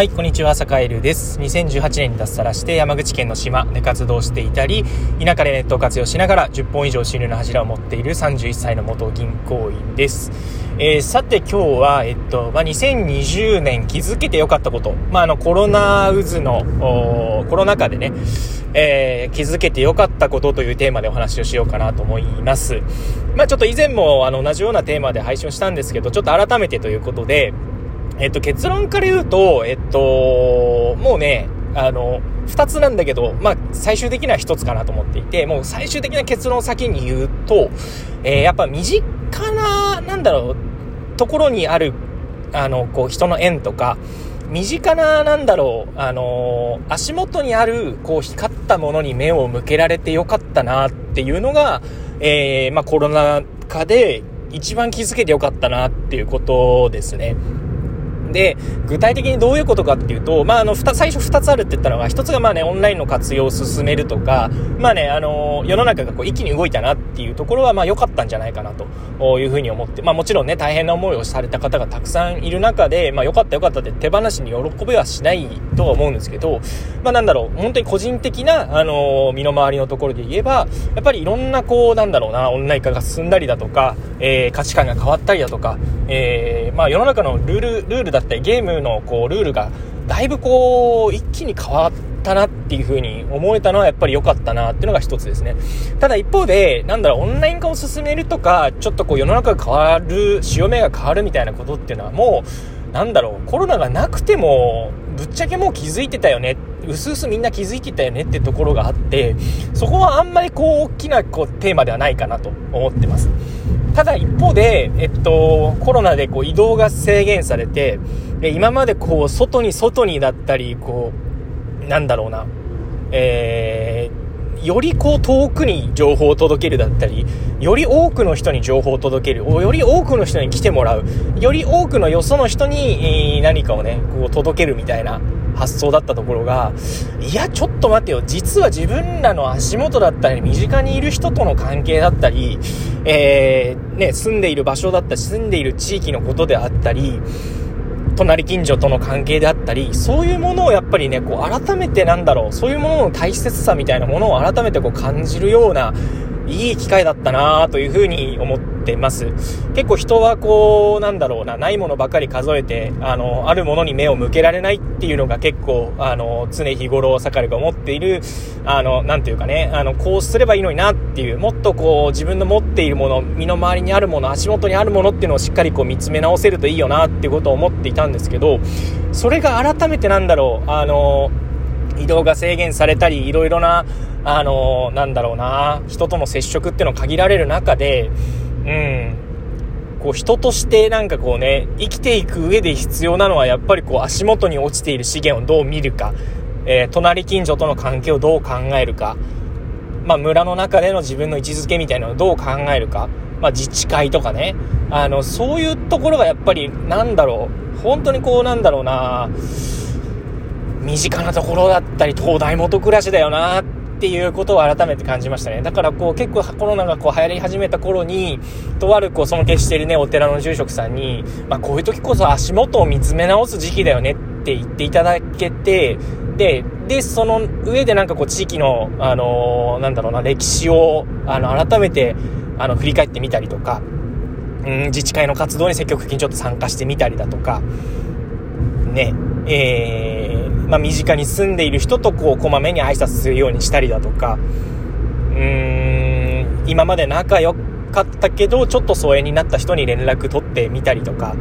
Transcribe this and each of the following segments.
はい、こんにちは、坂井流です。2018年に脱サラして山口県の島で活動していたり、田舎でネットを活用しながら10本以上収入の柱を持っている31歳の元銀行員です。さて今日は、2020年気づけてよかったこと、コロナ禍でね、気づけてよかったことというテーマでお話をしようかなと思います。ちょっと以前も同じようなテーマで配信をしたんですけど、ちょっと改めてということで、結論から言うと、もうね、2つなんだけど、最終的には1つかなと思っていて、もう最終的な結論を先に言うと、やっぱ身近な、ところにある、人の縁とか、身近な、足元にある、光ったものに目を向けられてよかったなっていうのが、コロナ禍で一番気づけてよかったなっていうことですね。で、具体的にどういうことかっていうと、最初2つあるって言ったのは、1つがオンラインの活用を進めるとか、世の中が一気に動いたなっていうところは良かったんじゃないかなというふうに思って、もちろんね、大変な思いをされた方がたくさんいる中で、良かったって手放しに喜びはしないとは思うんですけど、本当に個人的な、身の回りのところで言えば、やっぱりいろんなオンライン化が進んだりだとか、価値観が変わったりだとか、世の中のルールだだってゲームのルールがだいぶ一気に変わったなっていう風に思えたのはやっぱり良かったなっていうのが一つですね。ただ一方でオンライン化を進めるとか、ちょっと世の中が変わる、潮目が変わるみたいなことっていうのはもうコロナがなくてもぶっちゃけもう気づいてたよね、うすうすみんな気づいてたよねってところがあって、そこはあんまり大きなテーマではないかなと思ってます。ただ一方で、コロナで移動が制限されて、今まで外にだったり、より遠くに情報を届けるだったり、より多くの人に情報を届ける、より多くの人に来てもらう、より多くのよその人に何かをね届けるみたいな発想だったところが、いやちょっと待てよ、実は自分らの足元だったり、身近にいる人との関係だったり、住んでいる場所だったり、住んでいる地域のことであったり、隣近所との関係であったり、そういうものをやっぱりね改めてそういうものの大切さみたいなものを改めて感じるようないい機会だったなというふうに思ってます。結構人はないものばかり数えて、あるものに目を向けられないっていうのが結構常日頃坂井が思っているこうすればいいのになっていう、もっと自分の持っているもの、身の回りにあるもの、足元にあるものっていうのをしっかり見つめ直せるといいよなっていうことを思っていたんですけど、それが改めて移動が制限されたり、いろいろな人との接触っていうのが限られる中で、人として生きていく上で必要なのはやっぱり足元に落ちている資源をどう見るか、隣近所との関係をどう考えるか、村の中での自分の位置づけみたいなのをどう考えるか、自治会とかね、そういうところがやっぱり本当に身近なところだったり、東大元暮らしだよなっていうことを改めて感じましたね。だから結構コロナが流行り始めた頃に、とある尊敬しているお寺の住職さんに、こういう時こそ足元を見つめ直す時期だよねって言っていただけて、でその上で地域の歴史を改めて振り返ってみたりとか、自治会の活動に積極的にちょっと参加してみたりだとかね、身近に住んでいる人とこまめに挨拶するようにしたりだとか、今まで仲良かったけどちょっと疎遠になった人に連絡取ってみたりとか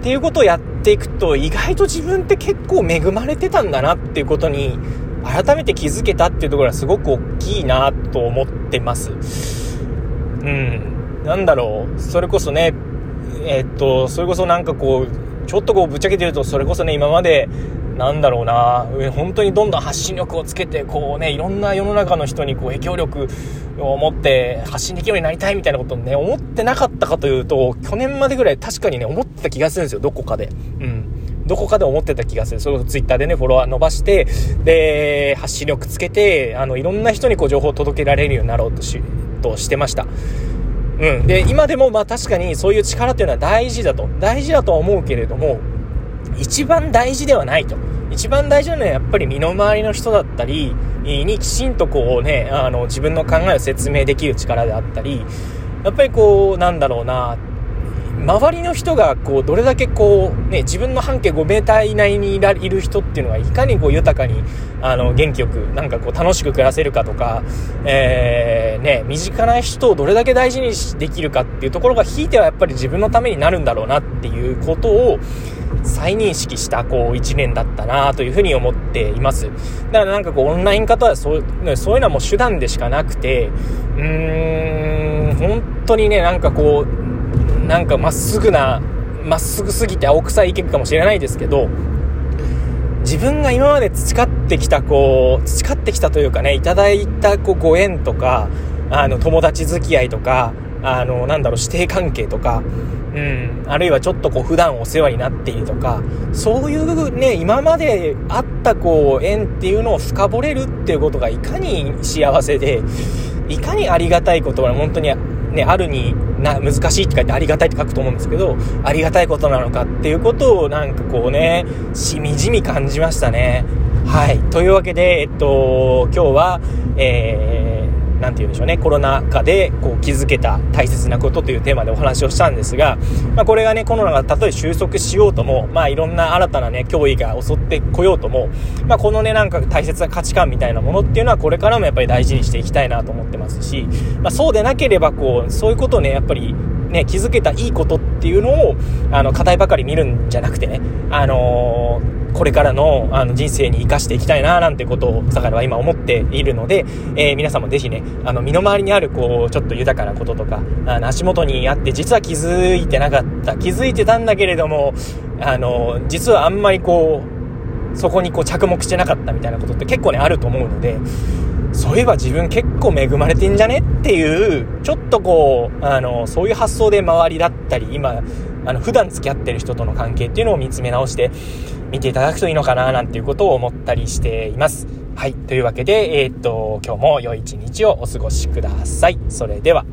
っていうことをやっていくと、意外と自分って結構恵まれてたんだなっていうことに改めて気づけたっていうところはすごく大きいなと思ってます。それこそね、ちょっとぶっちゃけて言うと、それこそね、今まで本当にどんどん発信力をつけていろんな世の中の人に影響力を持って発信できるようになりたいみたいなことをね思ってなかったかというと、去年までぐらい確かにね思ってた気がするんですよ、どこかで思ってた気がする。それこそツイッターでねフォロワー伸ばして、で発信力つけていろんな人に情報を届けられるようになろうとしてました。で今でも確かにそういう力というのは大事だとは思うけれども、一番大事ではないと。一番大事なのはやっぱり身の回りの人だったりにきちんとこうね、自分の考えを説明できる力であったり、やっぱりこうなんだろうな、周りの人がこうどれだけこうね、自分の半径5メーター以内にいる人っていうのがいかにこう豊かに元気よくなんかこう楽しく暮らせるかとか、身近な人をどれだけ大事にできるかっていうところがひいてはやっぱり自分のためになるんだろうなっていうことを再認識したこう1年だったなというふうに思っています。だからなんかこうオンライン化とはそういうのはもう手段でしかなくて、本当にね、なんかこうなんかまっすぐすぎて青臭い意見かもしれないですけど、自分が今まで培ってきたというかね、いただいたこうご縁とか、友達付き合いとか、師弟関係とか、あるいはちょっとこう普段お世話になっているとか、そういうね、今まであったこう縁っていうのを深掘れるっていうことがいかに幸せで、いかにありがたいことが本当にね、あるにな難しいって書いてありがたいって書くと思うんですけど、ありがたいことなのかっていうことをなんかこうね、しみじみ感じましたね。はい。というわけで、今日は、なんて言うんでしょうね、コロナ禍でこう気づけた大切なことというテーマでお話をしたんですが、これがね、コロナがたとえ収束しようとも、いろんな新たなね、脅威が襲ってこようとも、このね、なんか大切な価値観みたいなものっていうのはこれからもやっぱり大事にしていきたいなと思ってますし、そうでなければこう、そういうことをね、やっぱりね、気づけたいいことっていうのを課題ばかり見るんじゃなくてね、これからの人生に生かしていきたいななんてことを相良は今思っているので、皆さんもぜひね、身の回りにあるこうちょっと豊かなこととか、足元にあって実は気づいてなかった、気づいてたんだけれども実はあんまりこうそこにこう着目してなかったみたいなことって結構ねあると思うので、そういえば自分結構恵まれてんじゃねっていう、ちょっとこうそういう発想で周りだったり今普段付き合ってる人との関係っていうのを見つめ直して見ていただくといいのかななんていうことを思ったりしています。はい。というわけで、今日も良い一日をお過ごしください。それでは。